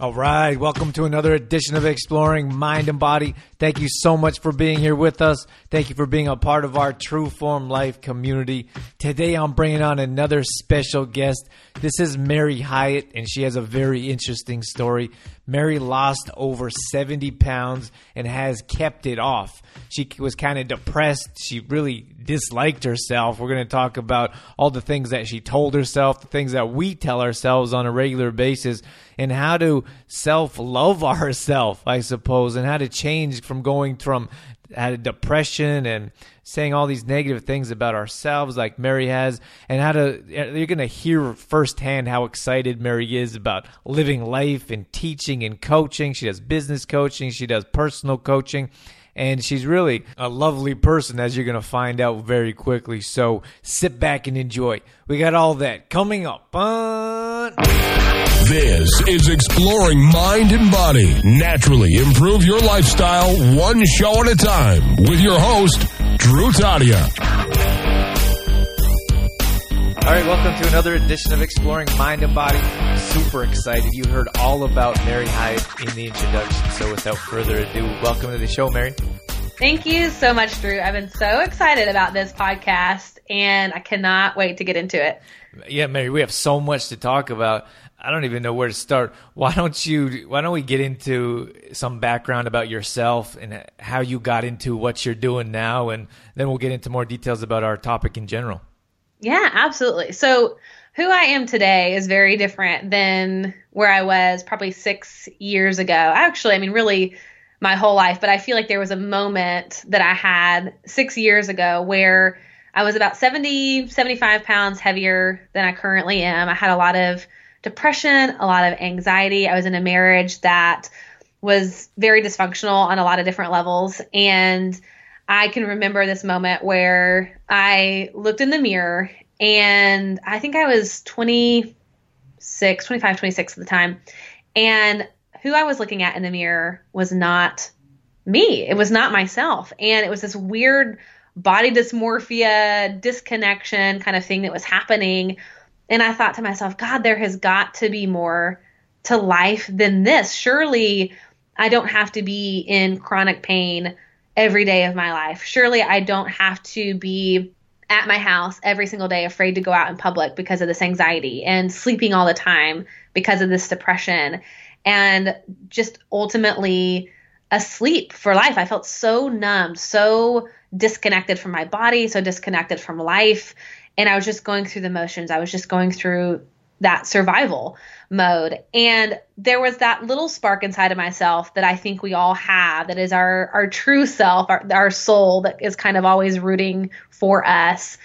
All right. Welcome to another edition of Exploring Mind and Body. Thank you so much for being here with us. Thank you for being a part of our True Form Life community. Today, I'm bringing on another special guest. This is Mary Hyatt, and she has a very interesting story. Mary lost over 70 pounds and has kept it off. She was kind of depressed. She really disliked herself. We're going to talk about all the things that she told herself, the things that we tell ourselves on a regular basis, and how to self-love ourselves, I suppose, and how to change from going from depression and saying all these negative things about ourselves like Mary has, and how to, you're going to hear firsthand how excited Mary is about living life and teaching and coaching. She does business coaching. She does personal coaching. And she's really a lovely person, as you're going to find out very quickly. So sit back and enjoy. We got all that coming up. This is Exploring Mind and Body. Naturally improve your lifestyle one show at a time with your host, Drew Taddia. All right, welcome to another edition of Exploring Mind and Body. Super excited. You heard all about Mary Hyatt in the introduction. So without further ado, welcome to the show, Mary. Thank you so much, Drew. I've been so excited about this podcast, and I cannot wait to get into it. Yeah, Mary, we have so much to talk about. I don't even know where to start. Why don't we get into some background about yourself and how you got into what you're doing now, and then we'll get into more details about our topic in general. Yeah, absolutely. So who I am today is very different than where I was probably 6 years ago. Really my whole life, but I feel like there was a moment that I had 6 years ago where I was about 70, 75 pounds heavier than I currently am. I had a lot of depression, a lot of anxiety. I was in a marriage that was very dysfunctional on a lot of different levels. And I can remember this moment where I looked in the mirror, and I think I was 26 at the time. And who I was looking at in the mirror was not me. It was not myself. And it was this weird body dysmorphia, disconnection kind of thing that was happening. And I thought to myself, God, there has got to be more to life than this. Surely I don't have to be in chronic pain every day of my life. Surely I don't have to be at my house every single day afraid to go out in public because of this anxiety, and sleeping all the time because of this depression, and just ultimately asleep for life. I felt so numb, so disconnected from my body, so disconnected from life. And I was just going through the motions. I was just going through that survival mode. And there was that little spark inside of myself that I think we all have, that is our true self, our soul that is kind of always rooting for us,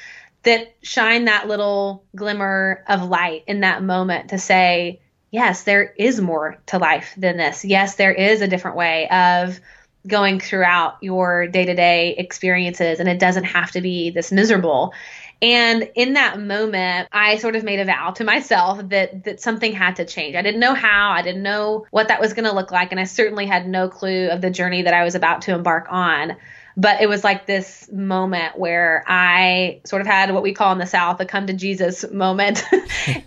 that shine that little glimmer of light in that moment to say, yes, there is more to life than this. Yes, there is a different way of going throughout your day-to-day experiences, and it doesn't have to be this miserable. And in that moment, I sort of made a vow to myself that something had to change. I didn't know how. I didn't know what that was going to look like, and I certainly had no clue of the journey that I was about to embark on. But it was like this moment where I sort of had what we call in the South a come to Jesus moment.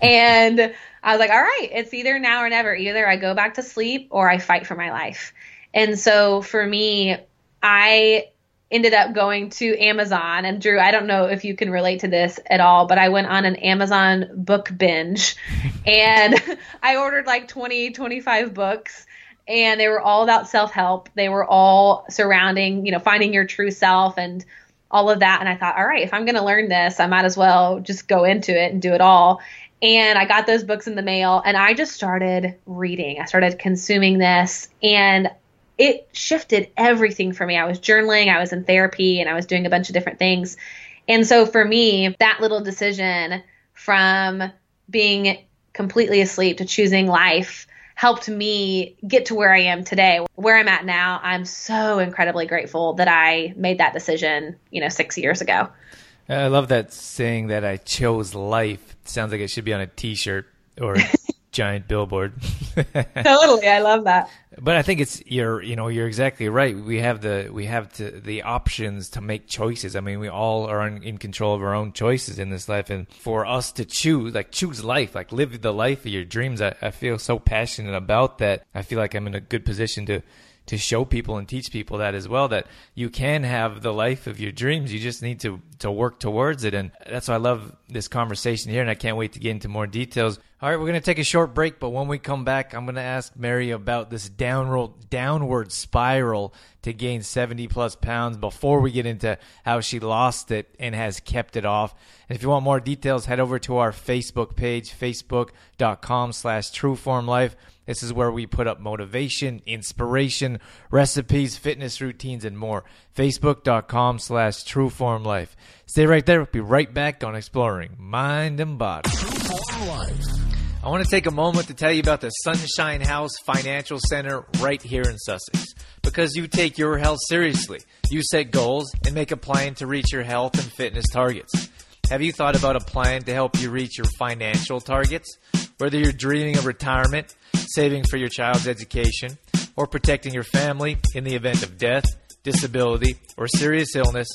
And I was like, all right, it's either now or never. Either I go back to sleep or I fight for my life. And so for me, I ended up going to Amazon. And Drew, I don't know if you can relate to this at all, but I went on an Amazon book binge and I ordered like 20, 25 books. And they were all about self-help. They were all surrounding, finding your true self and all of that. And I thought, all right, if I'm going to learn this, I might as well just go into it and do it all. And I got those books in the mail, and I just started reading. I started consuming this, and it shifted everything for me. I was journaling, I was in therapy, and I was doing a bunch of different things. And so for me, that little decision from being completely asleep to choosing life helped me get to where I am today, where I'm at now. I'm so incredibly grateful that I made that decision, 6 years ago. I love that saying that I chose life. It sounds like it should be on a t-shirt or a giant billboard. Totally. I love that. But I think you're exactly right. We have the options to make choices. I mean, we all are in control of our own choices in this life. And for us to choose life, like live the life of your dreams. I feel so passionate about that. I feel like I'm in a good position to show people and teach people that as well, that you can have the life of your dreams. You just need to work towards it. And that's why I love this conversation here, and I can't wait to get into more details. All right, we're going to take a short break, but when we come back, I'm going to ask Mary about this downward spiral to gain 70-plus pounds before we get into how she lost it and has kept it off. And if you want more details, head over to our Facebook page, facebook.com/trueformlife. This is where we put up motivation, inspiration, recipes, fitness routines, and more. Facebook.com/trueformlife. Stay right there. We'll be right back on Exploring Mind and Body. I want to take a moment to tell you about the Sunshine House Financial Center right here in Sussex. Because you take your health seriously, you set goals and make a plan to reach your health and fitness targets. Have you thought about a plan to help you reach your financial targets? Whether you're dreaming of retirement, saving for your child's education, or protecting your family in the event of death, disability, or serious illness,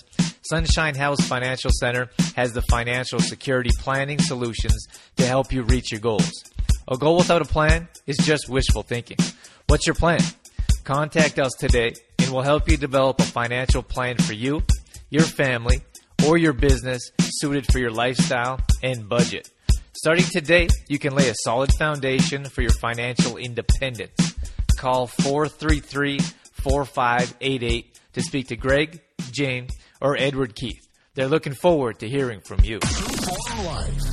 Sunshine House Financial Center has the financial security planning solutions to help you reach your goals. A goal without a plan is just wishful thinking. What's your plan? Contact us today and we'll help you develop a financial plan for you, your family, or your business suited for your lifestyle and budget. Starting today, you can lay a solid foundation for your financial independence. Call 433-4588 to speak to Greg, Jane, or Edward Keith. They're looking forward to hearing from you.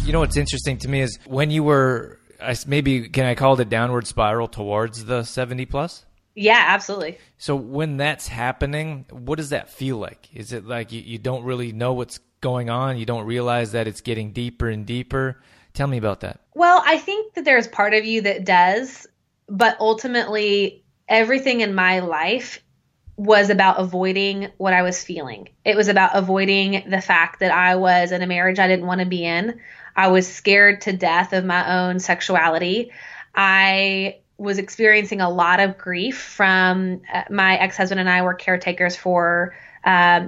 You know what's interesting to me is when you were, can I call it a downward spiral towards the 70 plus? Yeah, absolutely. So when that's happening, what does that feel like? Is it like you don't really know what's going on? You don't realize that it's getting deeper and deeper? Tell me about that. Well, I think that there's part of you that does, but ultimately everything in my life was about avoiding what I was feeling. It was about avoiding the fact that I was in a marriage I didn't want to be in. I was scared to death of my own sexuality. I was experiencing a lot of grief from my ex-husband and I were caretakers for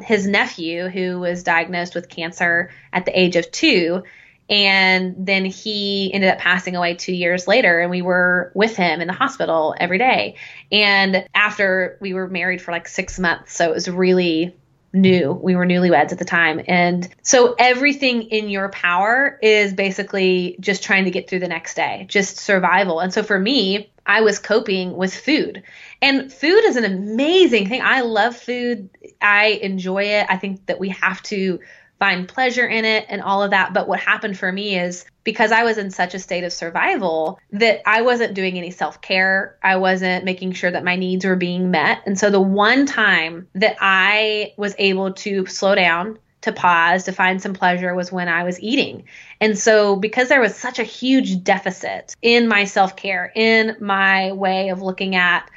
his nephew who was diagnosed with cancer at the age of 2. And then he ended up passing away 2 years later, and we were with him in the hospital every day. And after we were married for like 6 months, so it was really new. We were newlyweds at the time. And so everything in your power is basically just trying to get through the next day, just survival. And so for me, I was coping with food. And food is an amazing thing. I love food. I enjoy it. I think that we have to find pleasure in it and all of that. But what happened for me is because I was in such a state of survival that I wasn't doing any self-care. I wasn't making sure that my needs were being met. And so the one time that I was able to slow down, to pause, to find some pleasure was when I was eating. And so because there was such a huge deficit in my self-care, in my way of looking at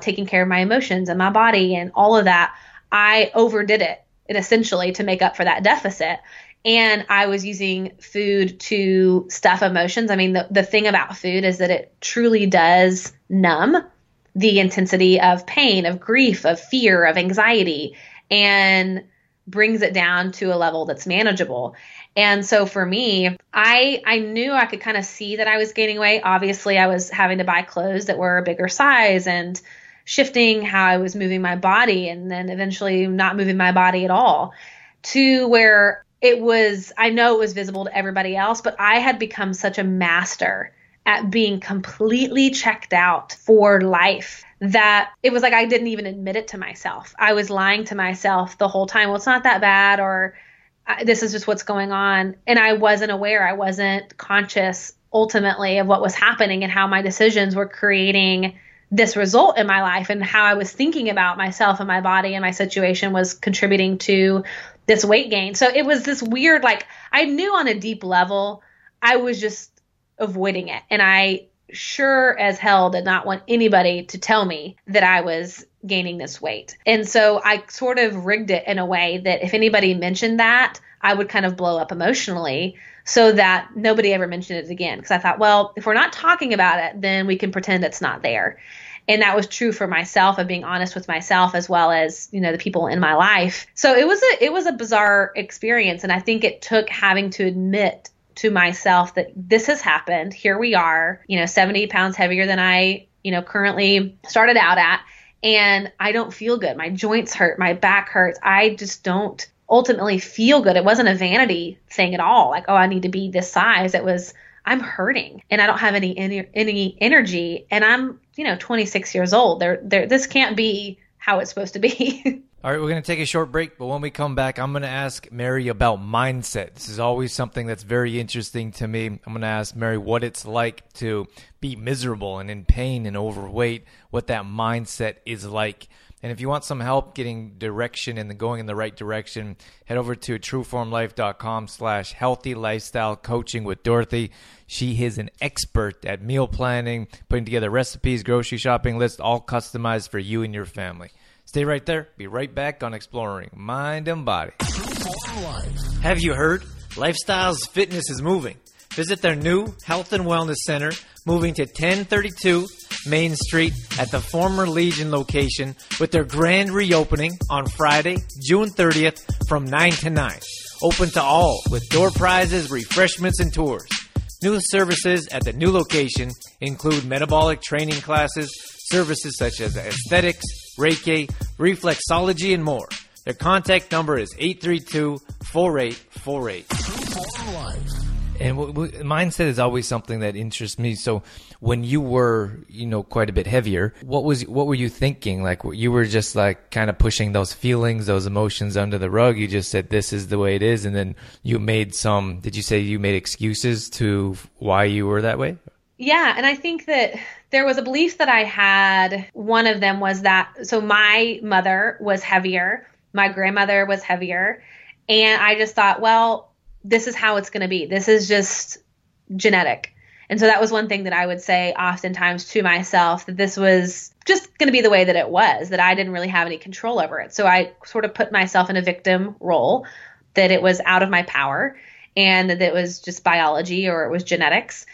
taking care of my emotions and my body and all of that, I overdid it. It essentially to make up for that deficit. And I was using food to stuff emotions. I mean, the thing about food is that it truly does numb the intensity of pain, of grief, of fear, of anxiety, and brings it down to a level that's manageable. And so for me, I knew I could kind of see that I was gaining weight. Obviously, I was having to buy clothes that were a bigger size and shifting how I was moving my body and then eventually not moving my body at all to where it was, I know it was visible to everybody else, but I had become such a master at being completely checked out for life that it was like I didn't even admit it to myself. I was lying to myself the whole time. Well, it's not that bad or this is just what's going on. And I wasn't aware. I wasn't conscious ultimately of what was happening and how my decisions were creating this result in my life and how I was thinking about myself and my body and my situation was contributing to this weight gain. So it was this weird, like I knew on a deep level, I was just avoiding it. And I sure as hell did not want anybody to tell me that I was gaining this weight. And so I sort of rigged it in a way that if anybody mentioned that, I would kind of blow up emotionally so that nobody ever mentioned it again. Because I thought, well, if we're not talking about it, then we can pretend it's not there. And that was true for myself, of being honest with myself, as well as, you know, the people in my life. So it was a bizarre experience. And I think it took having to admit to myself that this has happened. Here we are, 70 pounds heavier than I, currently started out at. And I don't feel good. My joints hurt. My back hurts. I just don't ultimately feel good. It wasn't a vanity thing at all. Like, oh, I need to be this size. It was, I'm hurting and I don't have any energy. And I'm, 26 years old. This can't be how it's supposed to be. All right, we're going to take a short break, but when we come back, I'm going to ask Mary about mindset. This is always something that's very interesting to me. I'm going to ask Mary what it's like to be miserable and in pain and overweight, what that mindset is like. And if you want some help getting direction and going in the right direction, head over to trueformlife.com/healthy-lifestyle-coaching with Dorothy. She is an expert at meal planning, putting together recipes, grocery shopping lists, all customized for you and your family. Stay right there. Be right back on Exploring Mind and Body. Have you heard? Lifestyles Fitness is moving. Visit their new Health and Wellness Center, moving to 1032 Main Street at the former Legion location, with their grand reopening on Friday, June 30th from 9 to 9. Open to all with door prizes, refreshments, and tours. New services at the new location include metabolic training classes, services such as aesthetics, Reiki, reflexology, and more. Their contact number is 832-4848. And mindset is always something that interests me. So when you were, quite a bit heavier, what were you thinking? Like, you were just like kind of pushing those feelings, those emotions under the rug. You just said, this is the way it is. And then did you say you made excuses to why you were that way? Yeah. And I think that there was a belief that I had. One of them was that, so my mother was heavier. My grandmother was heavier. And I just thought, well, this is how it's going to be. This is just genetic. And so that was one thing that I would say oftentimes to myself, that this was just going to be the way that it was, that I didn't really have any control over it. So I sort of put myself in a victim role, that it was out of my power and that it was just biology or it was genetics,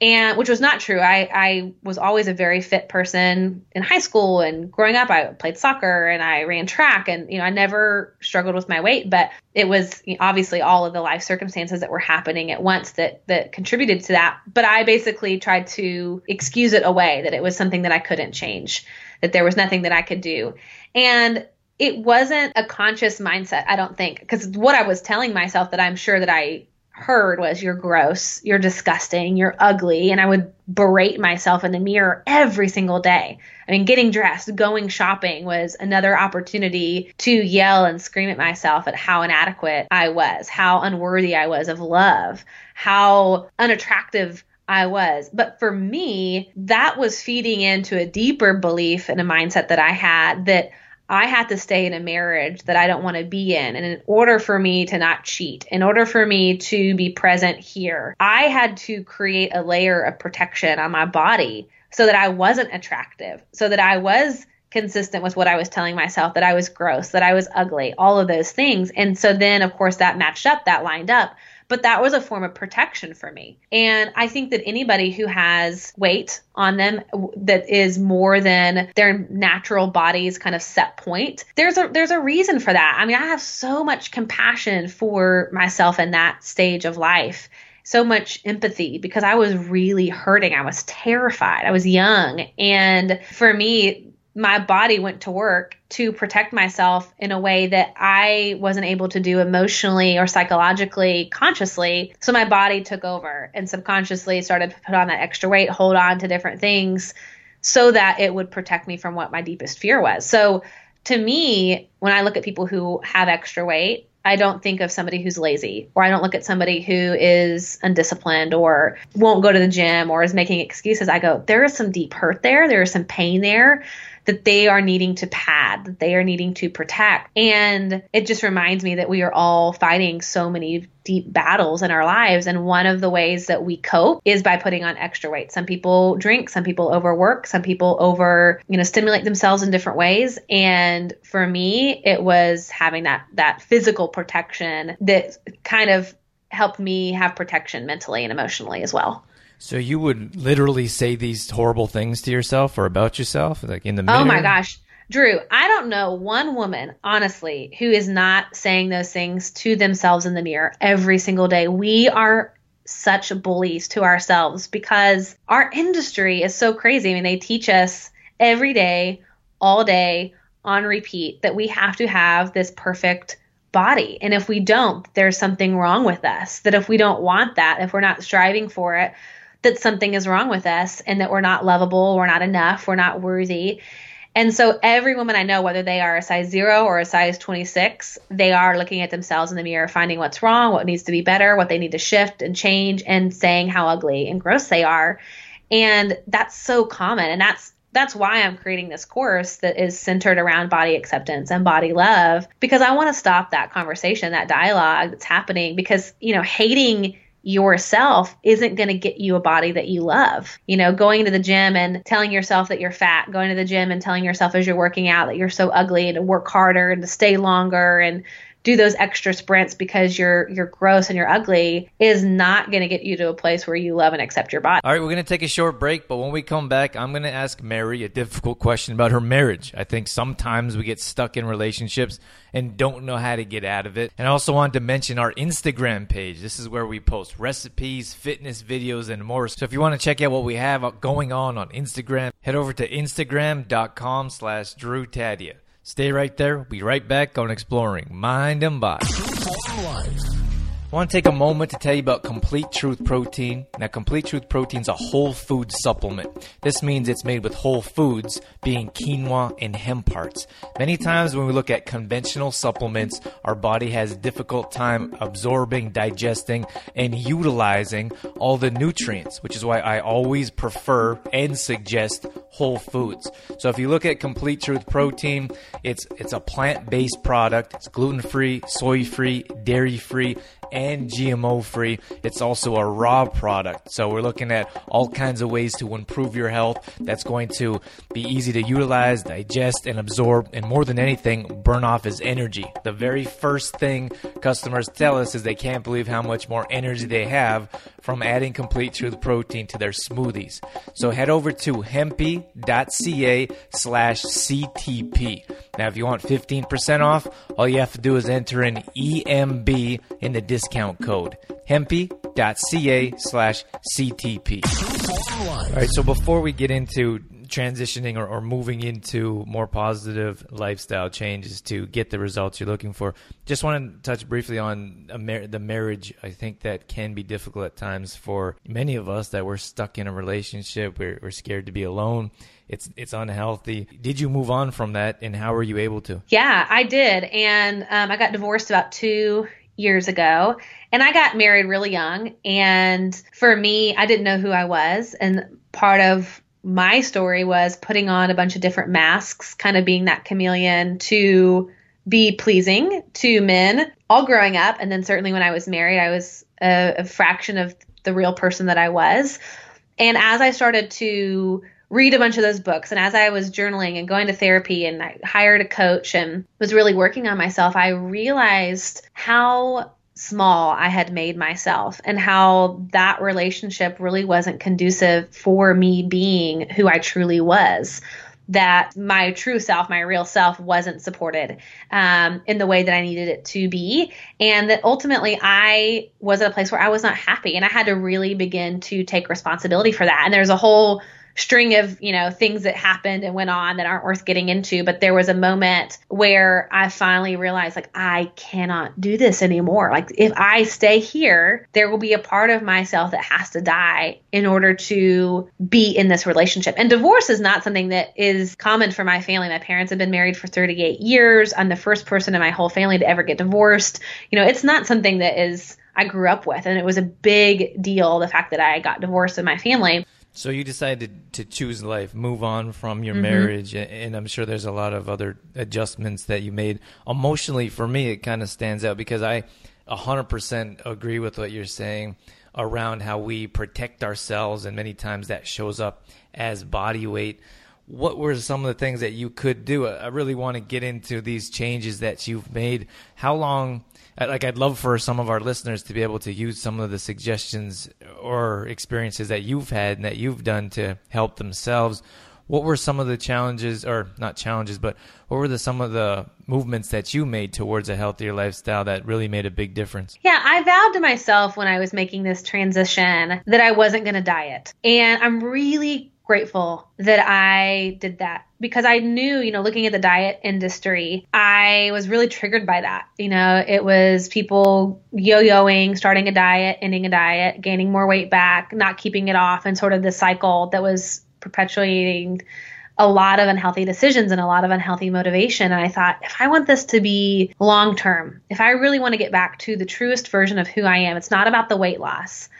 and which was not true. I was always a very fit person in high school, and growing up, I played soccer and I ran track, and, I never struggled with my weight, but it was obviously all of the life circumstances that were happening at once that contributed to that. But I basically tried to excuse it away, that it was something that I couldn't change, that there was nothing that I could do. And it wasn't a conscious mindset, I don't think, because what I was telling myself that I'm sure that I heard was, you're gross, you're disgusting, you're ugly. And I would berate myself in the mirror every single day. I mean, getting dressed, going shopping was another opportunity to yell and scream at myself at how inadequate I was, how unworthy I was of love, how unattractive I was. But for me, that was feeding into a deeper belief and a mindset that I had, that I had to stay in a marriage that I don't want to be in. And in order for me to not cheat, in order for me to be present here, I had to create a layer of protection on my body so that I wasn't attractive, so that I was consistent with what I was telling myself, that I was gross, that I was ugly, all of those things. And so then, of course, that matched up, that lined up. But that was a form of protection for me. And I think that anybody who has weight on them that is more than their natural body's kind of set point, there's a reason for that. I mean, I have so much compassion for myself in that stage of life, so much empathy, because I was really hurting. I was terrified. I was young. And for me, my body went to work to protect myself in a way that I wasn't able to do emotionally or psychologically, consciously. So my body took over and subconsciously started to put on that extra weight, hold on to different things so that it would protect me from what my deepest fear was. So to me, when I look at people who have extra weight, I don't think of somebody who's lazy, or I don't look at somebody who is undisciplined or won't go to the gym or is making excuses. I go, there is some deep hurt there. There is some pain there that they are needing to pad, that they are needing to protect. And it just reminds me that we are all fighting so many deep battles in our lives. And one of the ways that we cope is by putting on extra weight. Some people drink, some people overwork, some people stimulate themselves in different ways. And for me, it was having that physical protection that kind of helped me have protection mentally and emotionally as well. So you would literally say these horrible things to yourself or about yourself, like in the mirror? Oh my gosh, Drew, I don't know one woman, honestly, who is not saying those things to themselves in the mirror every single day. We are such bullies to ourselves because our industry is so crazy. I mean, they teach us every day, all day, on repeat, that we have to have this perfect body. And if we don't, there's something wrong with us. That if we don't want that, if we're not striving for it, that something is wrong with us and that we're not lovable, we're not enough, we're not worthy. And so every woman I know, whether they are a size 0 or a size 26, they are looking at themselves in the mirror, finding what's wrong, what needs to be better, what they need to shift and change, and saying how ugly and gross they are. And that's so common. And that's why I'm creating this course that is centered around body acceptance and body love, because I want to stop that conversation, that dialogue that's happening, because, hating yourself isn't going to get you a body that you love. Going to the gym and telling yourself that you're fat, going to the gym and telling yourself as you're working out that you're so ugly and to work harder and to stay longer and do those extra sprints because you're gross and you're ugly is not going to get you to a place where you love and accept your body. All right, we're going to take a short break, but when we come back, I'm going to ask Mary a difficult question about her marriage. I think sometimes we get stuck in relationships and don't know how to get out of it. And I also wanted to mention our Instagram page. This is where we post recipes, fitness videos, and more. So if you want to check out what we have going on Instagram, head over to Instagram.com/Drew Taddia. Stay right there. We'll be right back on Exploring Mind and Body. I want to take a moment to tell you about Complete Truth Protein. Now, Complete Truth Protein is a whole food supplement. This means it's made with whole foods, being quinoa and hemp hearts. Many times when we look at conventional supplements, our body has a difficult time absorbing, digesting, and utilizing all the nutrients, which is why I always prefer and suggest whole foods. So if you look at Complete Truth Protein, it's a plant-based product. It's gluten-free, soy-free, dairy-free, and GMO-free. It's also a raw product. So we're looking at all kinds of ways to improve your health that's going to be easy to utilize, digest, and absorb, and more than anything, burn off is energy. The very first thing customers tell us is they can't believe how much more energy they have from adding Complete Truth Protein to their smoothies. So head over to hempy.ca/CTP. Now, if you want 15% off, all you have to do is enter in EMB in the discount code, hempy.ca/CTP. All right, so before we get into transitioning or moving into more positive lifestyle changes to get the results you're looking for, just want to touch briefly on the marriage. I think that can be difficult at times for many of us, that we're stuck in a relationship, we're scared to be alone. It's unhealthy. Did you move on from that, and how were you able to? Yeah, I did, and I got divorced about 2 years ago, and I got married really young. And for me, I didn't know who I was, and part of my story was putting on a bunch of different masks, kind of being that chameleon to be pleasing to men all growing up. And then certainly when I was married, I was a fraction of the real person that I was. And as I started to read a bunch of those books, and as I was journaling and going to therapy, and I hired a coach and was really working on myself, I realized how small I had made myself and how that relationship really wasn't conducive for me being who I truly was, that my true self, my real self, wasn't supported in the way that I needed it to be, and that ultimately I was at a place where I was not happy, and I had to really begin to take responsibility for that. And there's a whole string of, things that happened and went on that aren't worth getting into. But there was a moment where I finally realized, I cannot do this anymore. If I stay here, there will be a part of myself that has to die in order to be in this relationship. And divorce is not something that is common for my family. My parents have been married for 38 years. I'm the first person in my whole family to ever get divorced. It's not something that I grew up with. And it was a big deal, the fact that I got divorced in my family. So you decided to choose life, move on from your marriage, and I'm sure there's a lot of other adjustments that you made. Emotionally, for me, it kind of stands out because I 100% agree with what you're saying around how we protect ourselves, and many times that shows up as body weight. What were some of the things that you could do? I really want to get into these changes that you've made. How long, like, I'd love for some of our listeners to be able to use some of the suggestions or experiences that you've had and that you've done to help themselves. What were some of the challenges, or not challenges, but what were some of the movements that you made towards a healthier lifestyle that really made a big difference? Yeah, I vowed to myself when I was making this transition that I wasn't going to diet. And I'm really grateful that I did that, because I knew, you know, looking at the diet industry, I was really triggered by that. You know, it was people yo-yoing, starting a diet, ending a diet, gaining more weight back, not keeping it off, and sort of this cycle that was perpetuating a lot of unhealthy decisions and a lot of unhealthy motivation. And I thought, if I want this to be long-term, if I really want to get back to the truest version of who I am, it's not about the weight loss.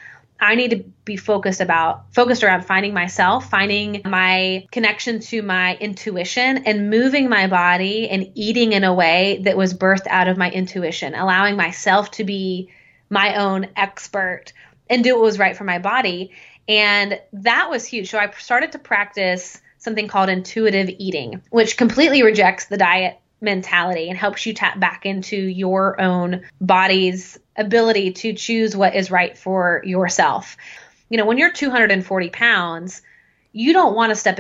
I need to be focused around finding myself, finding my connection to my intuition, and moving my body and eating in a way that was birthed out of my intuition, allowing myself to be my own expert and do what was right for my body. And that was huge. So I started to practice something called intuitive eating, which completely rejects the diet mentality and helps you tap back into your own body's ability to choose what is right for yourself. You know, when you're 240 pounds, you don't want to step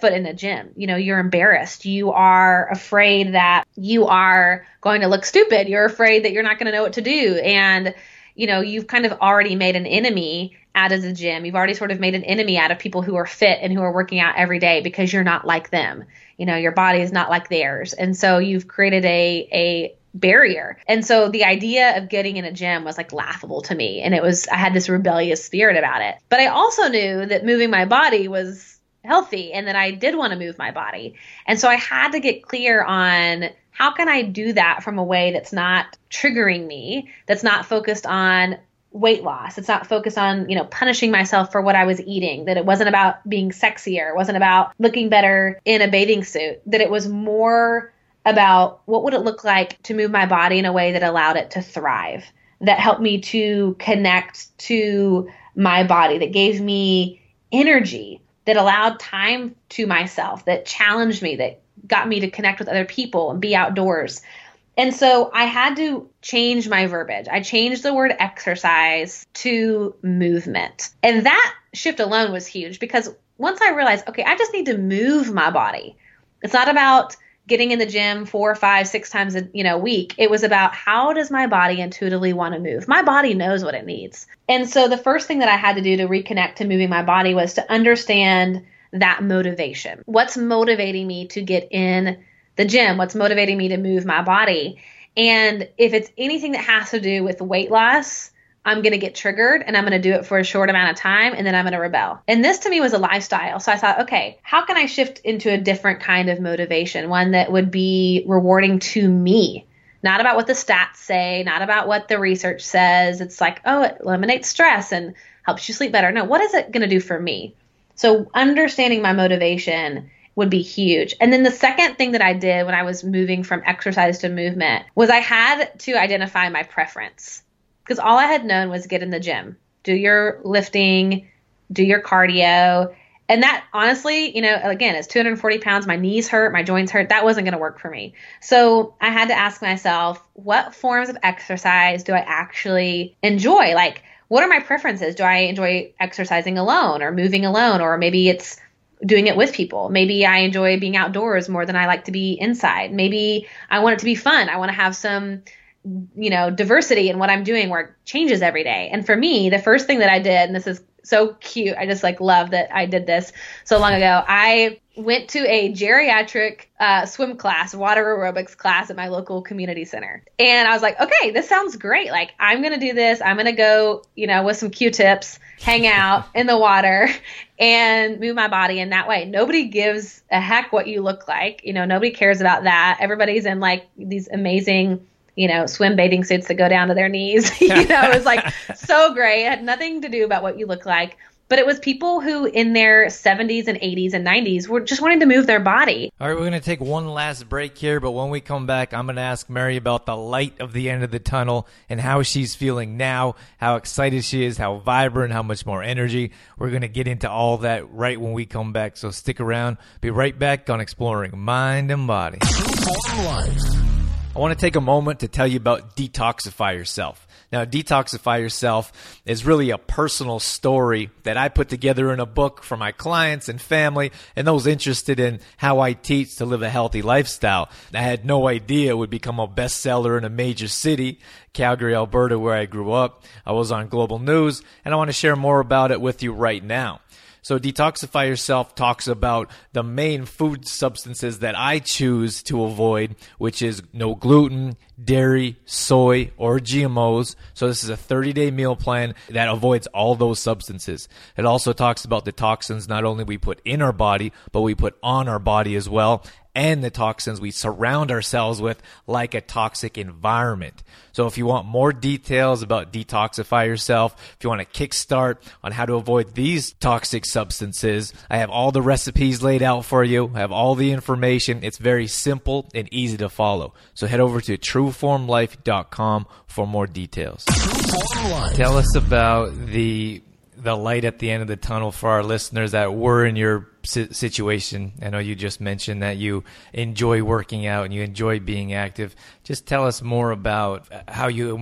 foot in a gym. You know, you're embarrassed. You are afraid that you are going to look stupid. You're afraid that you're not going to know what to do. And, you know, you've kind of already made an enemy out of the gym. You've already sort of made an enemy out of people who are fit and who are working out every day, because you're not like them. You know, your body is not like theirs. And so you've created a barrier. And so the idea of getting in a gym was like laughable to me. And I had this rebellious spirit about it. But I also knew that moving my body was healthy and that I did want to move my body. And so I had to get clear on, how can I do that from a way that's not triggering me, that's not focused on weight loss, it's not focused on, you know, punishing myself for what I was eating, that it wasn't about being sexier, it wasn't about looking better in a bathing suit, that it was more about what would it look like to move my body in a way that allowed it to thrive, that helped me to connect to my body, that gave me energy, that allowed time to myself, that challenged me, that got me to connect with other people and be outdoors. And so I had to change my verbiage. I changed the word exercise to movement. And that shift alone was huge, because once I realized, okay, I just need to move my body. It's not about getting in the gym 4, 5, 6 times a week. It was about, how does my body intuitively want to move? My body knows what it needs. And so the first thing that I had to do to reconnect to moving my body was to understand that motivation. What's motivating me to get in the gym? What's motivating me to move my body? And if it's anything that has to do with weight loss, I'm going to get triggered and I'm going to do it for a short amount of time and then I'm going to rebel. And this to me was a lifestyle. So I thought, okay, how can I shift into a different kind of motivation? One that would be rewarding to me, not about what the stats say, not about what the research says. It's like, oh, it eliminates stress and helps you sleep better. No, what is it going to do for me? So understanding my motivation would be huge. And then the second thing that I did when I was moving from exercise to movement was I had to identify my preference, because all I had known was get in the gym, do your lifting, do your cardio. And that honestly, again, it's 240 pounds. My knees hurt, my joints hurt. That wasn't going to work for me. So I had to ask myself, what forms of exercise do I actually enjoy? Like, what are my preferences? Do I enjoy exercising alone or moving alone? Or maybe it's doing it with people. Maybe I enjoy being outdoors more than I like to be inside. Maybe I want it to be fun. I want to have some, diversity in what I'm doing, where it changes every day. And for me, the first thing that I did, and this is so cute, I just love that I did this so long ago. I went to a geriatric swim class, water aerobics class at my local community center. And I was like, okay, this sounds great. Like, I'm going to do this. I'm going to go, with some Q-tips, hang out in the water and move my body in that way. Nobody gives a heck what you look like. Nobody cares about that. Everybody's in like these amazing swim bathing suits that go down to their knees. It was like so great. It had nothing to do about what you look like. But it was people who in their 70s and 80s and 90s were just wanting to move their body. All right, we're going to take one last break here. But when we come back, I'm going to ask Mary about the light of the end of the tunnel and how she's feeling now, how excited she is, how vibrant, how much more energy. We're going to get into all that right when we come back. So stick around. Be right back on Exploring Mind and Body. I want to take a moment to tell you about Detoxify Yourself. Now, Detoxify Yourself is really a personal story that I put together in a book for my clients and family and those interested in how I teach to live a healthy lifestyle. I had no idea it would become a bestseller in a major city, Calgary, Alberta, where I grew up. I was on Global News, and I want to share more about it with you right now. So Detoxify Yourself talks about the main food substances that I choose to avoid, which is no gluten, dairy, soy, or GMOs. So this is a 30-day meal plan that avoids all those substances. It also talks about the toxins not only we put in our body, but we put on our body as well, and the toxins we surround ourselves with, like a toxic environment. So if you want more details about Detoxify Yourself, if you want a kickstart on how to avoid these toxic substances, I have all the recipes laid out for you. I have all the information. It's very simple and easy to follow. So head over to trueformlife.com for more details. Tell us about the light at the end of the tunnel for our listeners that were in your situation. I know you just mentioned that you enjoy working out and you enjoy being active. Just tell us more about how you're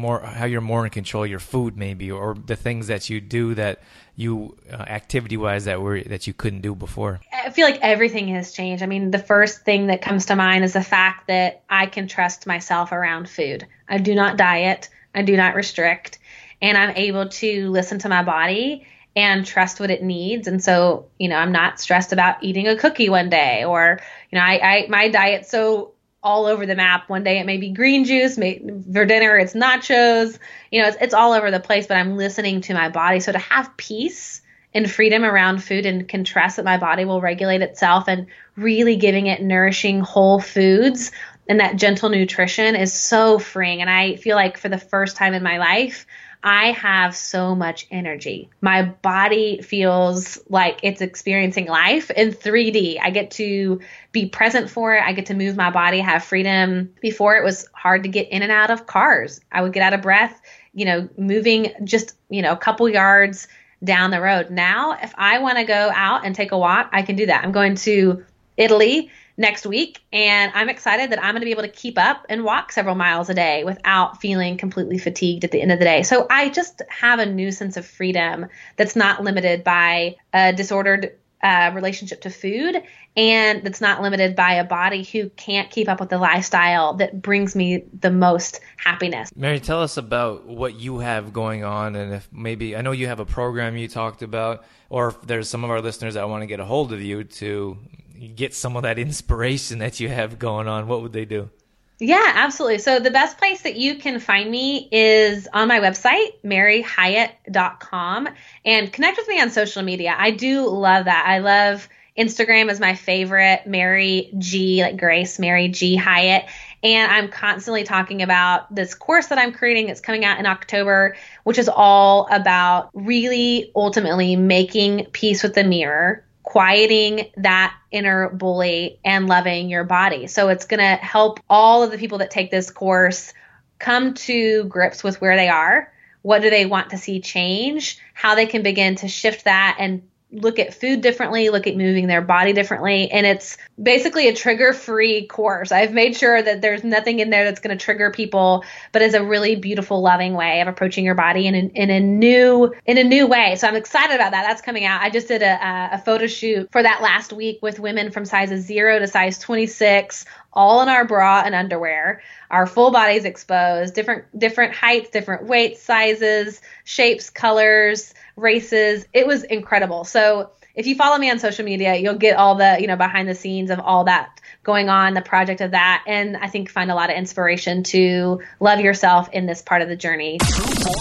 more in control of your food, maybe, or the things that you do that you activity-wise that you couldn't do before. I feel like everything has changed. I mean, the first thing that comes to mind is the fact that I can trust myself around food. I do not diet. I do not restrict. And I'm able to listen to my body and trust what it needs. And so, you know, I'm not stressed about eating a cookie one day, or, you know, I my diet's so all over the map. One day it may be green juice, for dinner it's nachos. You know, it's all over the place, but I'm listening to my body. So to have peace and freedom around food and can trust that my body will regulate itself, and really giving it nourishing whole foods and that gentle nutrition is so freeing. And I feel like for the first time in my life, I have so much energy. My body feels like it's experiencing life in 3D. I get to be present for it. I get to move my body, have freedom. Before, it was hard to get in and out of cars. I would get out of breath, you know, moving just, you know, a couple yards down the road. Now, if I want to go out and take a walk, I can do that. I'm going to Italy next week, and I'm excited that I'm going to be able to keep up and walk several miles a day without feeling completely fatigued at the end of the day. So I just have a new sense of freedom that's not limited by a disordered relationship to food, and that's not limited by a body who can't keep up with the lifestyle that brings me the most happiness. Mary, tell us about what you have going on, and if maybe, I know you have a program you talked about, or if there's some of our listeners that want to get a hold of you to get some of that inspiration that you have going on, what would they do? Yeah, absolutely. So the best place that you can find me is on my website, maryhyatt.com, and connect with me on social media. I do love that. I love Instagram as my favorite, Mary G, like Grace, Mary G Hyatt. And I'm constantly talking about this course that I'm creating that's coming out in October, which is all about really ultimately making peace with the mirror, quieting that inner bully, and loving your body. So it's going to help all of the people that take this course come to grips with where they are, what do they want to see change, how they can begin to shift that and look at food differently, look at moving their body differently. And it's basically a trigger-free course. I've made sure that there's nothing in there that's going to trigger people, but it's a really beautiful, loving way of approaching your body in a new way. So I'm excited about that. That's coming out. I just did a photo shoot for that last week with women from sizes 0 to size 26, all in our bra and underwear, our full bodies exposed, different heights, different weights, sizes, shapes, colors, races. It was incredible. So if you follow me on social media, you'll get all the, behind the scenes of all that going on, the project of that. And I think find a lot of inspiration to love yourself in this part of the journey.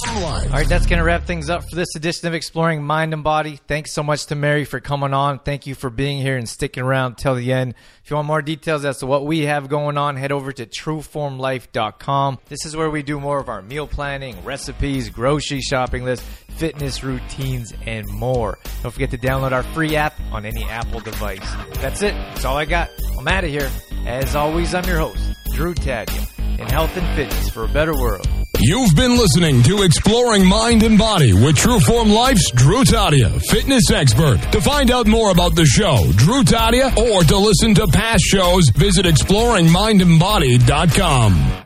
All right, that's going to wrap things up for this edition of Exploring Mind and Body. Thanks so much to Mary for coming on. Thank you for being here and sticking around till the end. If you want more details as to what we have going on, head over to trueformlife.com. This is where we do more of our meal planning, recipes, grocery shopping lists, fitness routines, and more. Don't forget to download our free app on any Apple device. That's it. That's all I got. I'm out of here. As always, I'm your host, Drew Taddia, in health and fitness for a better world. You've been listening to Exploring Mind and Body with True Form Life's Drew Taddia, fitness expert. To find out more about the show, Drew Taddia, or to listen to past shows, visit exploringmindandbody.com.